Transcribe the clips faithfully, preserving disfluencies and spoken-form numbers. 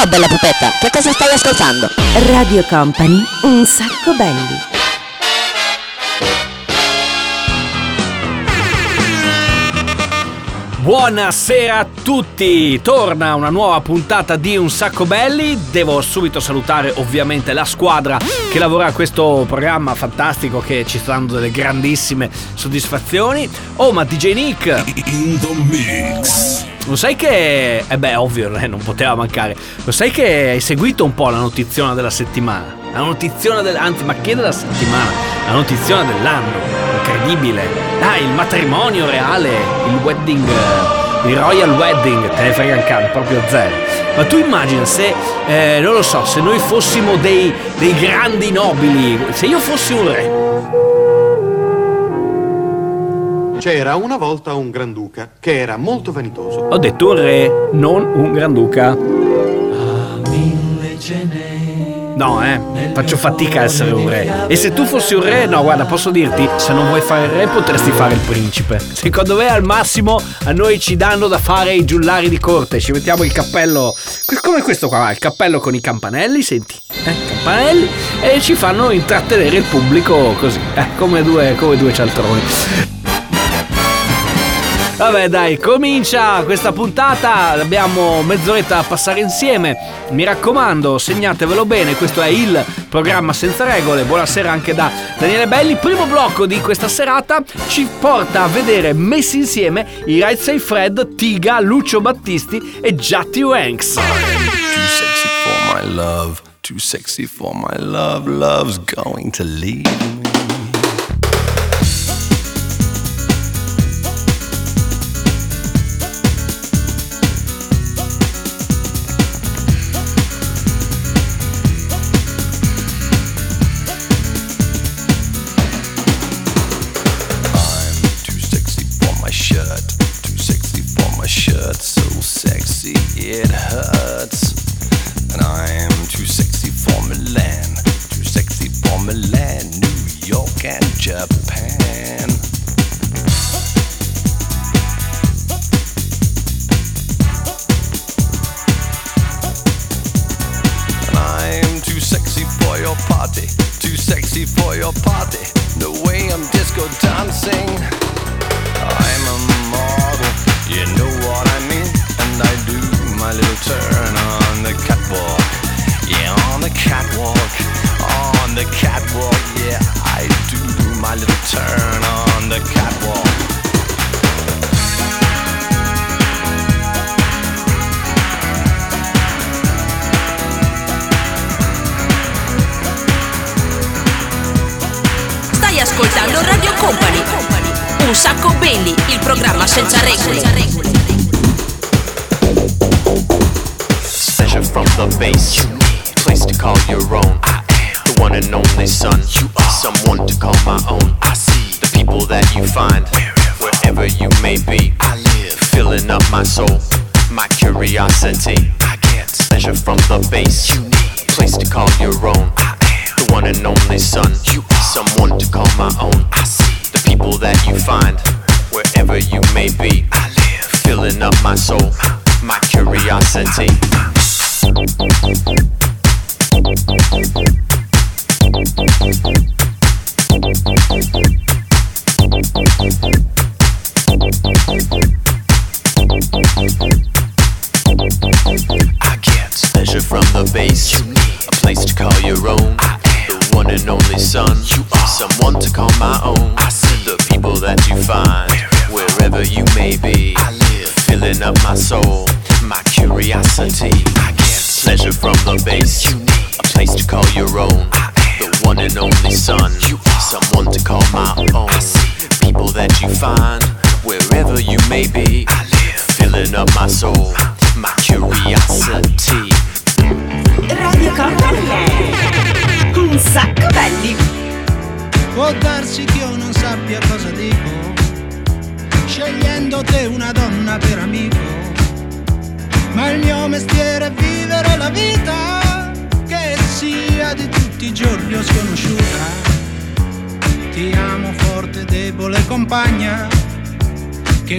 Ciao bella pupetta, che cosa stai ascoltando? Radio Company, un sacco belli. Buonasera a tutti, torna una nuova puntata di Un Sacco Belli. Devo subito salutare ovviamente la squadra che lavora a questo programma fantastico che ci sta dando delle grandissime soddisfazioni. Oh, ma D J Nick in the mix. Lo sai che... eh beh, ovvio, eh, non poteva mancare. Lo sai che hai seguito un po' la notiziona della settimana? La notiziona del... anzi, ma che della settimana? La notiziona dell'anno. Incredibile. Ah, il matrimonio reale, il wedding, il royal wedding, te ne frega un cazzo, proprio zero. Ma tu immagina se, eh, non lo so, se noi fossimo dei, dei grandi nobili, se io fossi un re. C'era una volta un granduca che era molto vanitoso. Ho detto un re, non un granduca. No, eh, faccio fatica a essere un re. E se tu fossi un re, no, guarda, posso dirti, se non vuoi fare il re potresti fare il principe. Secondo me al massimo a noi ci danno da fare i giullari di corte. Ci mettiamo il cappello, come questo qua, il cappello con i campanelli, senti, eh, campanelli, e ci fanno intrattenere il pubblico così, eh, come due, come due cialtroni. Vabbè dai, comincia questa puntata, abbiamo mezz'oretta a passare insieme, mi raccomando, segnatevelo bene, questo è il programma senza regole. Buonasera anche da Daniele Belli. Primo blocco di questa serata ci porta a vedere messi insieme i Right Said Fred, Tiga, Lucio Battisti e Jattie Wanks. Too sexy for my love, too sexy for my love, love's going to leave me.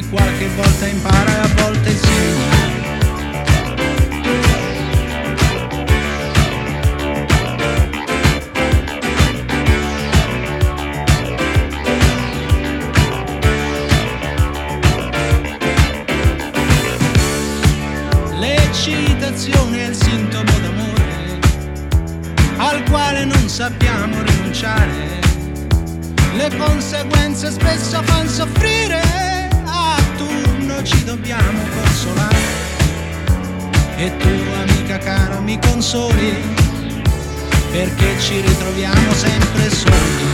Qualche volta impara e a volte insegna. passione è il sintomo d'amore al quale non sappiamo rinunciare. Le conseguenze spesso fan soffrire, a turno ci dobbiamo consolare. E tu, amica cara, mi consoli, perché ci ritroviamo sempre soli.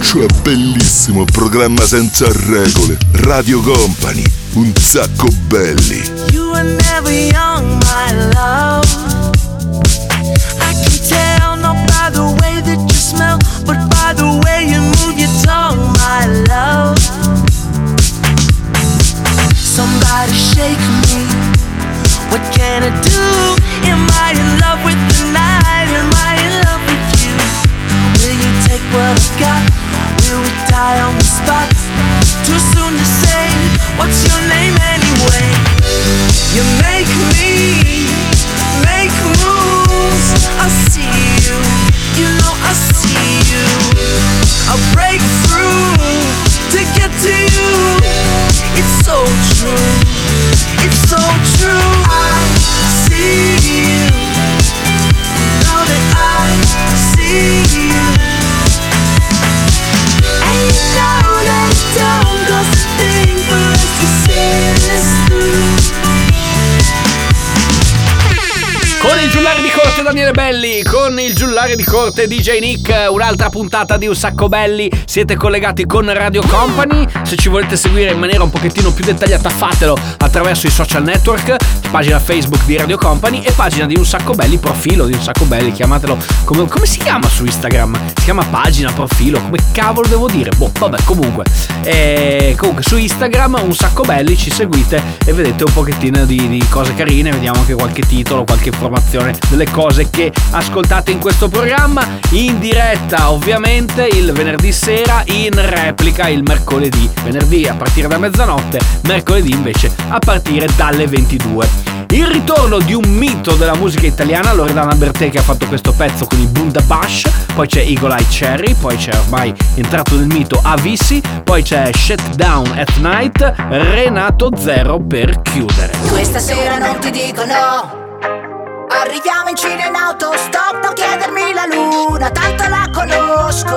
Cioè, bellissimo programma senza regole, Radio Company, un sacco belli. You were never young, my love. I can tell not by the way that you smell, but by the way you move your tongue, my love. Somebody shake me, what can I do? Am I in love with the night? Am I in love with you? Will you take what I've got? Will we die on the spot? Too soon to say, what's your name anyway? You make me make moves, I see you, you know I see you. I'll break through to get to you. It's so true, it's so true. I see you, know that I see you. And you know that down goes the thing for us to see this through. Con il giullare di corte Daniele Belli, con il giullare di corte D J Nick, un'altra puntata di Un Sacco Belli. Siete collegati con Radio Company. Se ci volete seguire in maniera un pochettino più dettagliata, fatelo attraverso i social network, pagina Facebook di Radio Company e pagina di Un Sacco Belli, profilo di Un Sacco Belli, chiamatelo come, come si chiama su Instagram? Si chiama pagina, profilo, come cavolo devo dire? Boh, vabbè, comunque e comunque su Instagram Un Sacco Belli ci seguite e vedete un pochettino di, di cose carine. Vediamo anche qualche titolo, qualche informazione delle cose che ascoltate in questo programma, in diretta ovviamente il venerdì sera, in replica il mercoledì, venerdì a partire da mezzanotte, mercoledì invece a partire dalle ventidue. Il ritorno di un mito della musica italiana, Loredana Bertè, che ha fatto questo pezzo con i Bundabash, poi c'è Eagle Eye Cherry, poi c'è ormai entrato nel mito Avicii, poi c'è Shut Down at Night, Renato Zero per chiudere. Questa sera non ti dico no. Arriviamo in Cina in autostop, non chiedermi la luna, tanto la conosco.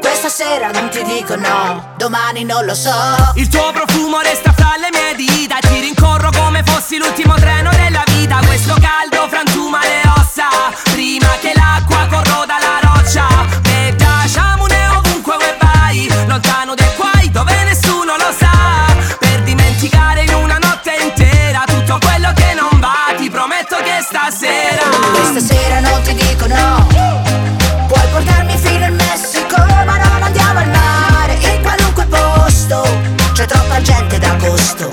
Questa sera non ti dico no, domani non lo so. Il tuo profumo resta fra le mie dita, ti rincorro come fossi l'ultimo treno della vita. Questo caldo frantuma le ossa, prima che l'acqua corroda la roccia. E taciamone ovunque vuoi vai, lontano dai guai dove nessuno lo sa. Per dimenticare in una notte intera tutto quello che non va, ti prometto che stasera, questa sera non ti dico no. Puoi portarmi fino in Messico, ma non andiamo al mare, in qualunque posto c'è troppa gente d'agosto.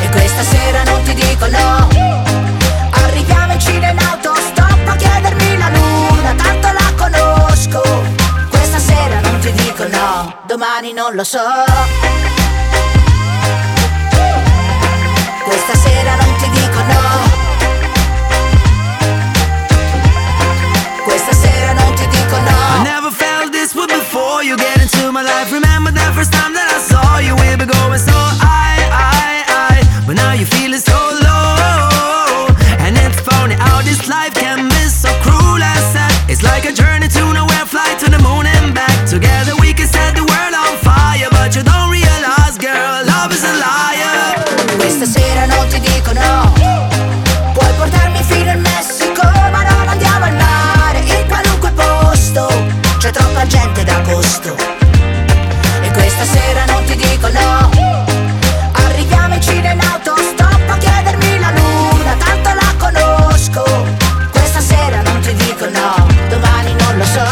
E questa sera non ti dico no. Arriviamo in Cina in autostop, a chiedermi la luna, tanto la conosco. Questa sera non ti dico no, domani non lo so. Questa sera non ti dico no. I never felt this way before you get into my life. Remember the first time that I saw you, we were going so high, high, high, but now you feel it so low. And it's funny how this life can be so cruel and sad. It's like a journey to nowhere, fly to the moon and back. Together we can set the world on fire, but you don't realize, girl, love is a liar. Questa sera non ti dico no. Puoi portarmi fino in Messico, ma non andiamo al mare, in qualunque posto c'è troppa gente d'agosto. E questa sera non ti dico no. Arriviamo in Cina in autostop, a chiedermi la luna, tanto la conosco. Questa sera non ti dico no, domani non lo so.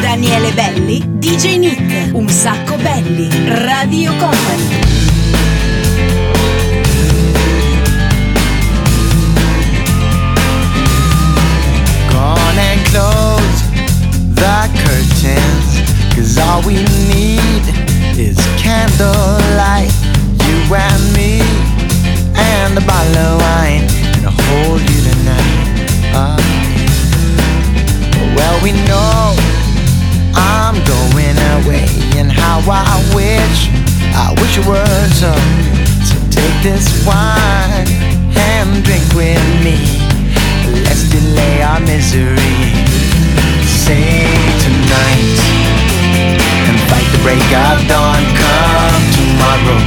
Daniele Belli, D J Nick, Un Sacco Belli, Radio Company. Close the curtains, cause all we need is candlelight. You and me and a bottle of wine, and I'll hold you tonight. uh, Well, we know I'm going away, and how I wish your words on. So take this wine and drink with me. Let's delay our misery. Say tonight and fight the break of dawn. Come tomorrow,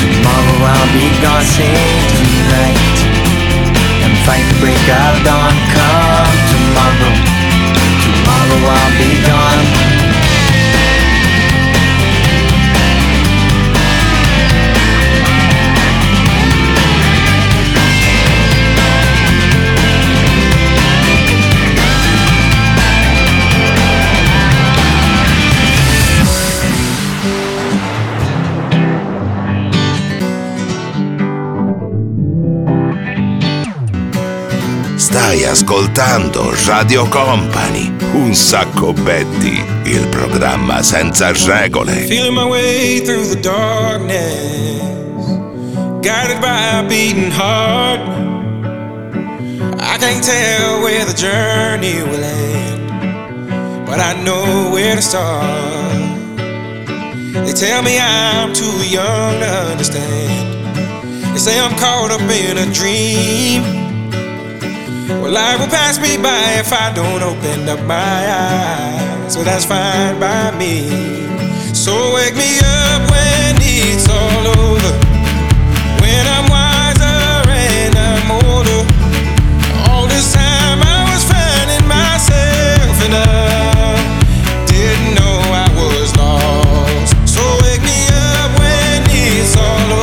tomorrow I'll be gone. Say tonight and fight the break of dawn. Come tomorrow, tomorrow I'll be gone. Stai ascoltando Radio Company, Un Sacco Belli, il programma senza regole. Feeling my way through the darkness, guided by a beating heart. I can't tell where the journey will end, but I know where to start. They tell me I'm too young to understand. They say I'm caught up in a dream. Well, life will pass me by if I don't open up my eyes. So that's fine by me. So wake me up when it's all over, when I'm wiser and I'm older. All this time I was finding myself and I didn't know I was lost. So wake me up when it's all over.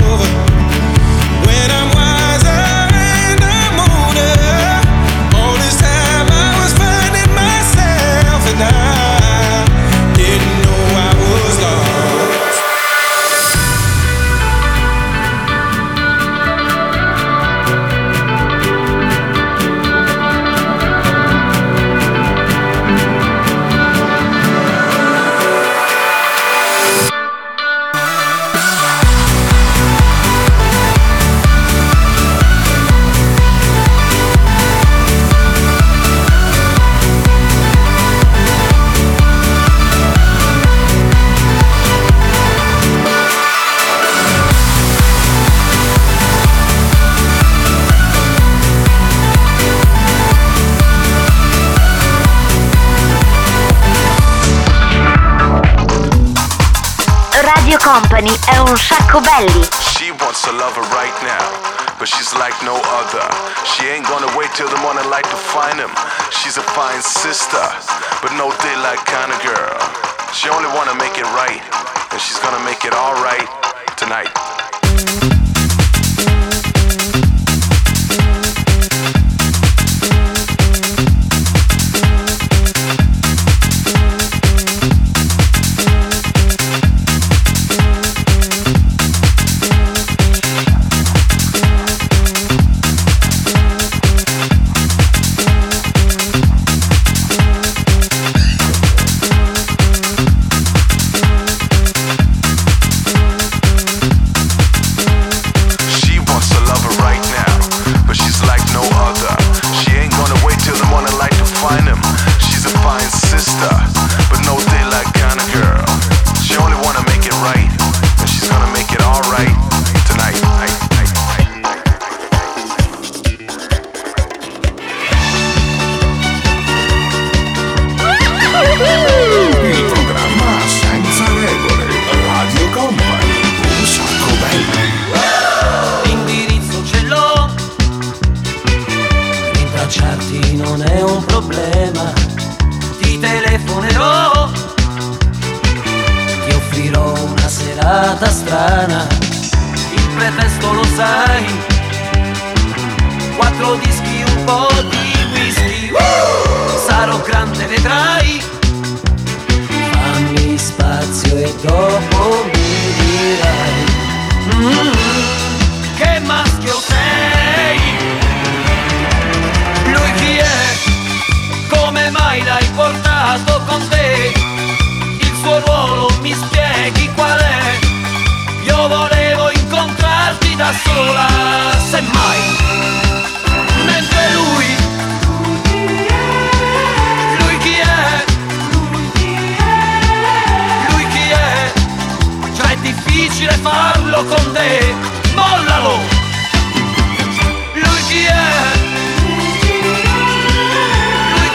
Company è Un Sacco Belli. She wants a lover right now, but she's like no other. She ain't gonna wait till the morning light to find him. She's a fine sister, but no daylight kind of girl. She only wanna make it right, and she's gonna make it all right tonight. difficile farlo con te. Mollalo! Lui chi è? Lui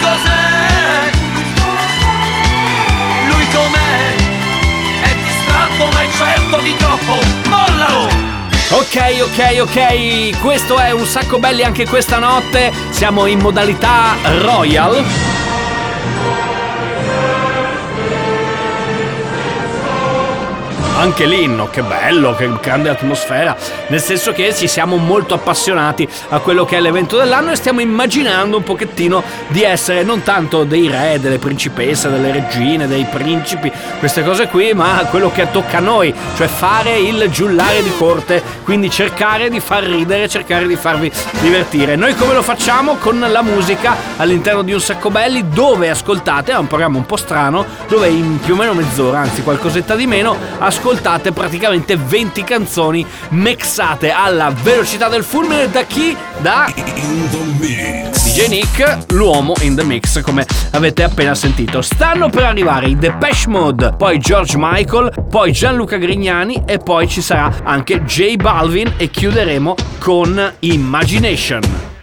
cos'è? Lui com'è? È distratto ma è certo di troppo. Mollalo! Ok, ok, ok, questo è Un Sacco Belli anche questa notte. Siamo in modalità Royal. Anche l'inno, che bello, che grande atmosfera. Nel senso che ci siamo molto appassionati a quello che è l'evento dell'anno e stiamo immaginando un pochettino di essere non tanto dei re, delle principesse, delle regine, dei principi, queste cose qui, ma quello che tocca a noi, cioè fare il giullare di corte, quindi cercare di far ridere, cercare di farvi divertire. Noi come lo facciamo? Con la musica all'interno di Un Sacco Belli, dove ascoltate, è un programma un po' strano, dove in più o meno mezz'ora, anzi qualcosetta di meno, ascoltate ascoltate praticamente venti canzoni mixate alla velocità del fulmine da chi? Da D J Nick, l'uomo in the mix, come avete appena sentito. Stanno per arrivare i Depeche Mode, poi George Michael, poi Gianluca Grignani e poi ci sarà anche J Balvin e chiuderemo con Imagination.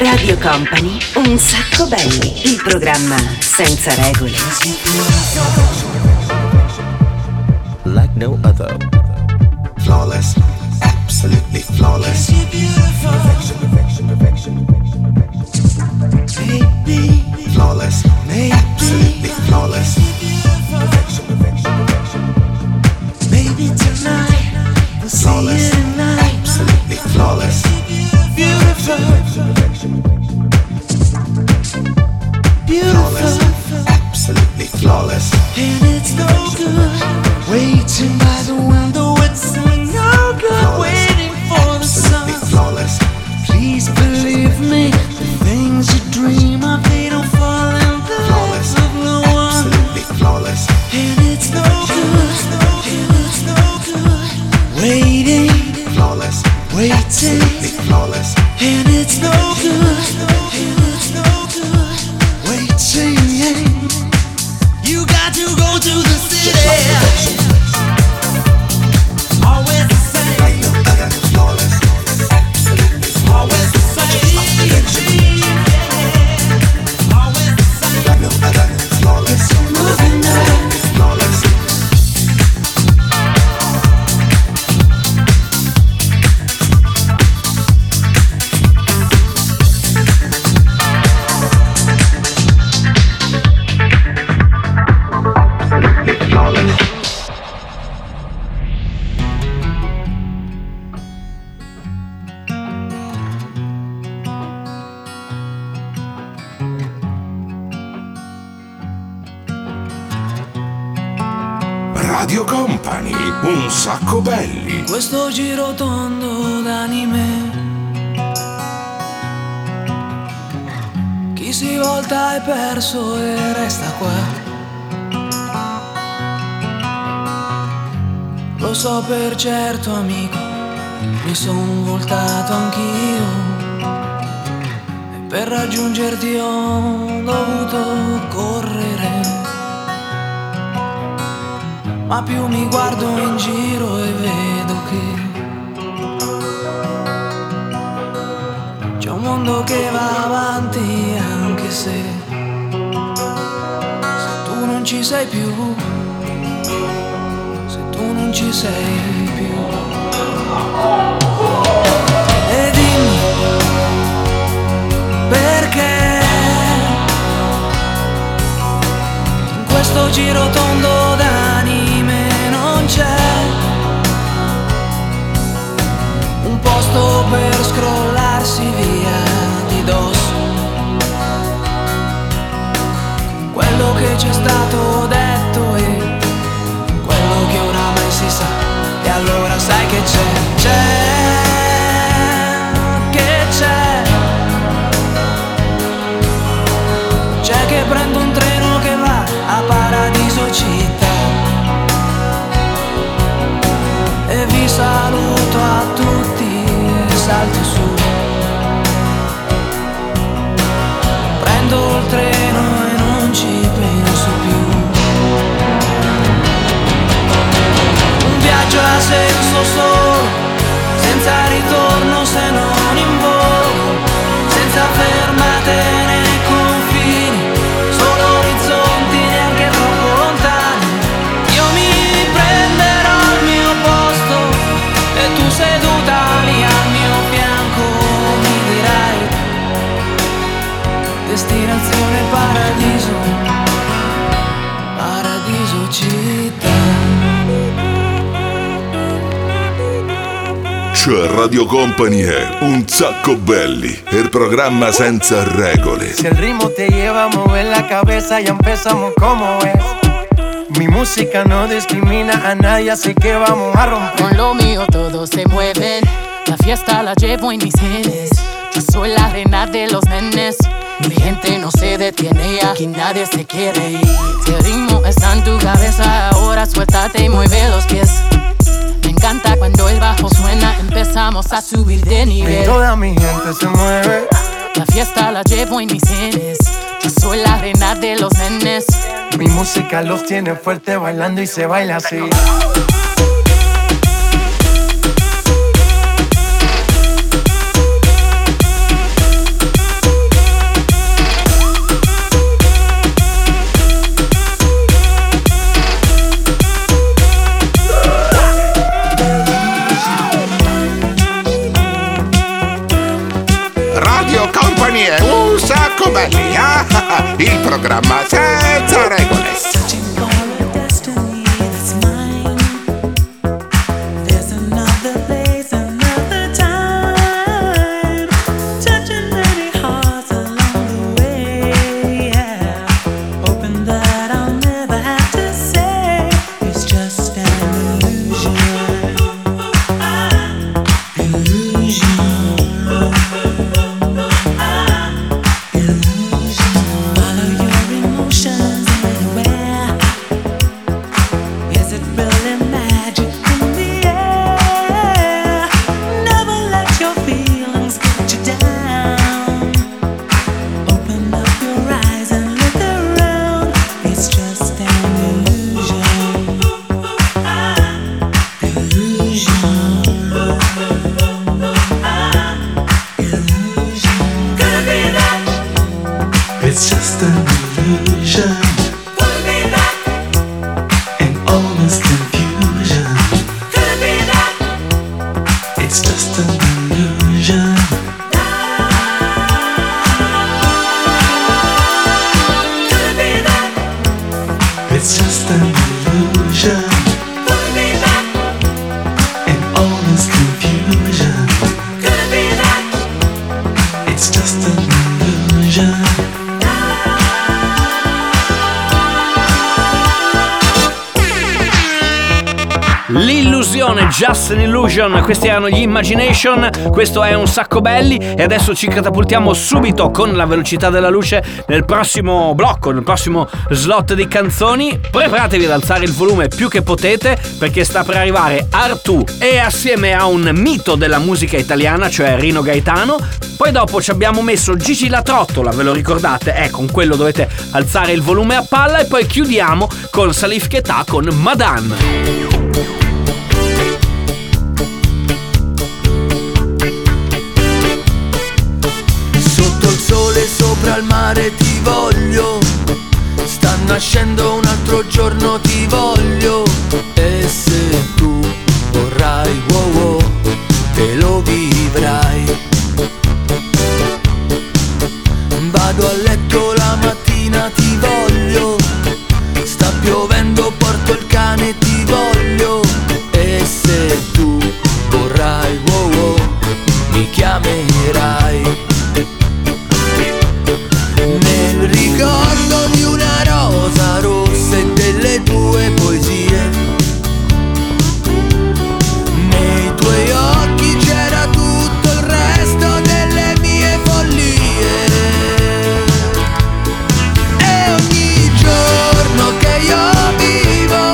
Radio Company, Un Sacco Belli, il programma senza regole. Like no other. Flawless, absolutely flawless. Perfection, perfection, perfection, perfection. Baby. Flawless, baby. Absolutely flawless. Perfection, perfection, perfection. Baby tonight, we'll flawless, see you tonight. Absolutely flawless. Beautiful. Beautiful. Flawless. Absolutely flawless. And it's no good waiting by the window. It's no good waiting for the sun. Absolutely flawless. Please believe me, the things you dream of, they don't fall in the laps of no one. Absolutely flawless. And it's no good, and it's no good waiting. Flawless. Waiting. Flawless. And it's no good, and it's no good waiting. You got to go to the city. Always the same. Like no other. Flawless. Absolutely flawless. Always the same. Always the same. Like no other. Flawless. Moving on. Flawless. Un sacco belli. Questo giro tondo d'anime, chi si volta è perso e resta qua. Lo so per certo amico, mi son voltato anch'io, e per raggiungerti ho dovuto correre. ma più mi guardo in giro e vedo che c'è un mondo che va avanti anche se, se tu non ci sei più, se tu non ci sei più. E dimmi perché in questo giro tondo d'anime non c'è un posto per scrollarsi via di dosso quello che c'è stato detto e quello che oramai si sa. E allora sai che c'è, c'è, che c'è, c'è che prendo un treno che va a Paradiso città e vi saluto a tutti e salto su, prendo il treno e non ci penso più. Un viaggio a senso solo, senza ritorno se non in volo, senza fermate né confini, solo orizzonti neanche troppo lontani. Io mi prenderò il mio posto e tu seduta lì al mio fianco mi dirai destinazione paradiso, paradiso città. Cioè Radio Company è Un Sacco Belli, el programa senza regole. Si el ritmo te lleva a mover la cabeza ya empezamos como es. Mi música no discrimina a nadie así que vamos a romper. Con lo mío todos se mueven, la fiesta la llevo en mis genes. Yo soy la reina de los nenes, mi gente no se detiene, aquí nadie se quiere ir. Si el ritmo está en tu cabeza ahora suéltate y mueve los pies. Me encanta cuando el bajo suena, empezamos a subir de nivel. Y toda mi gente se mueve. La fiesta la llevo en mis genes. Yo soy la reina de los nenes. Mi música los tiene fuerte bailando y se baila así. Belli, ah, ah, ah, il programma senza regole. It's just an illusion. L'illusione, Just an Illusion. Questi erano gli Imagination. Questo è Un Sacco Belli. E adesso ci catapultiamo subito con la velocità della luce nel prossimo blocco, nel prossimo slot di canzoni. Preparatevi ad alzare il volume più che potete, perché sta per arrivare R due e assieme a un mito della musica italiana, cioè Rino Gaetano. Poi dopo ci abbiamo messo Gigi La Trottola, ve lo ricordate? Eh, con quello dovete alzare il volume a palla. E poi chiudiamo con Salif Keita con Madame. Sotto il sole, sopra il mare ti voglio, sta nascendo un altro giorno, ti voglio, e se tu vorrai, wow, wow, te lo vivrai. Vado a letto la mattina, ti voglio, sta piovendo, porto il cane, ti voglio, e se tu vorrai, wow, wow, mi chiamerai. Nel ricordo di una rosa rossa e delle tue poesie, nei tuoi occhi c'era tutto il resto delle mie follie, e ogni giorno che io vivo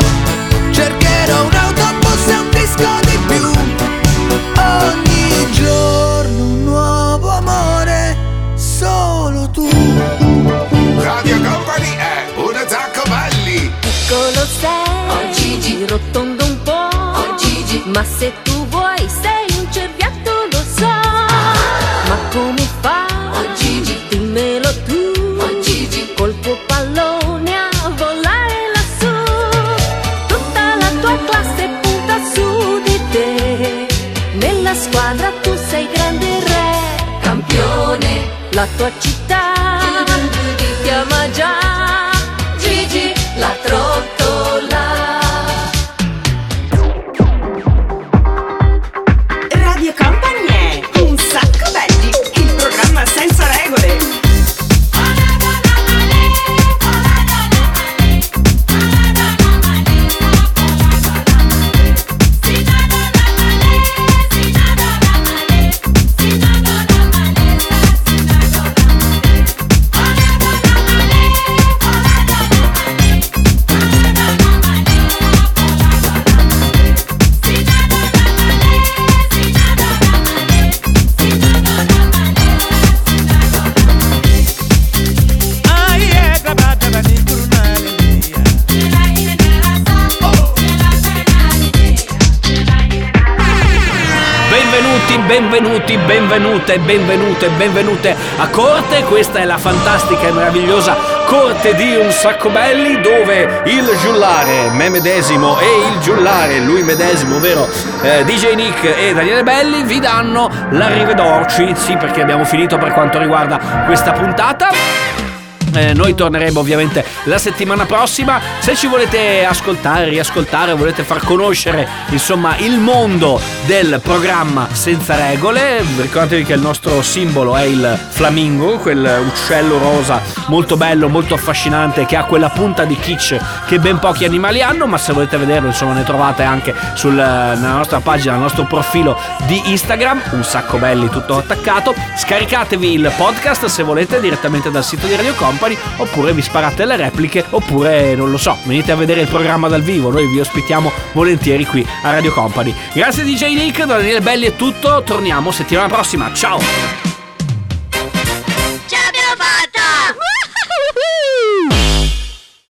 cercherò un autobus e un disco di più, ogni giorno un nuovo amore, solo tu. Radio Company è un sacco belli. Piccolo sei, oh Gigi, rotondo un po', oh Gigi, ma se tu vuoi sei un cerviatto, lo so, ah, ma come fa, oh Gigi, dimmelo tu, oh Gigi, col tuo pallone a volare lassù, tutta la tua classe punta su di te, nella squadra tu sei grande re, campione, la tua città chiama già Gigi La Trottola. Radio Company è Un Sacco Belli, il programma senza regole. Benvenuti, benvenute, benvenute, benvenute a corte. Questa è la fantastica e meravigliosa corte di Un Sacco Belli, dove il giullare, me medesimo, e il giullare, lui medesimo, ovvero eh, D J Nick e Daniele Belli, vi danno l'arrivedorci. Sì, perché abbiamo finito per quanto riguarda questa puntata. Eh, noi torneremo ovviamente la settimana prossima. Se ci volete ascoltare, riascoltare, volete far conoscere insomma il mondo del programma senza regole, ricordatevi che il nostro simbolo è il flamingo, quel uccello rosa molto bello, molto affascinante, che ha quella punta di kitsch che ben pochi animali hanno. Ma se volete vederlo, insomma, ne trovate anche sul, nella nostra pagina, nel nostro profilo di Instagram, Un Sacco Belli tutto attaccato. Scaricatevi il podcast se volete direttamente dal sito di Radio Company, oppure vi sparate le repliche, oppure non lo so, venite a vedere il programma dal vivo, noi vi ospitiamo volentieri qui a Radio Company. Grazie D J Nick, da Daniele Belli è tutto, torniamo settimana prossima, ciao!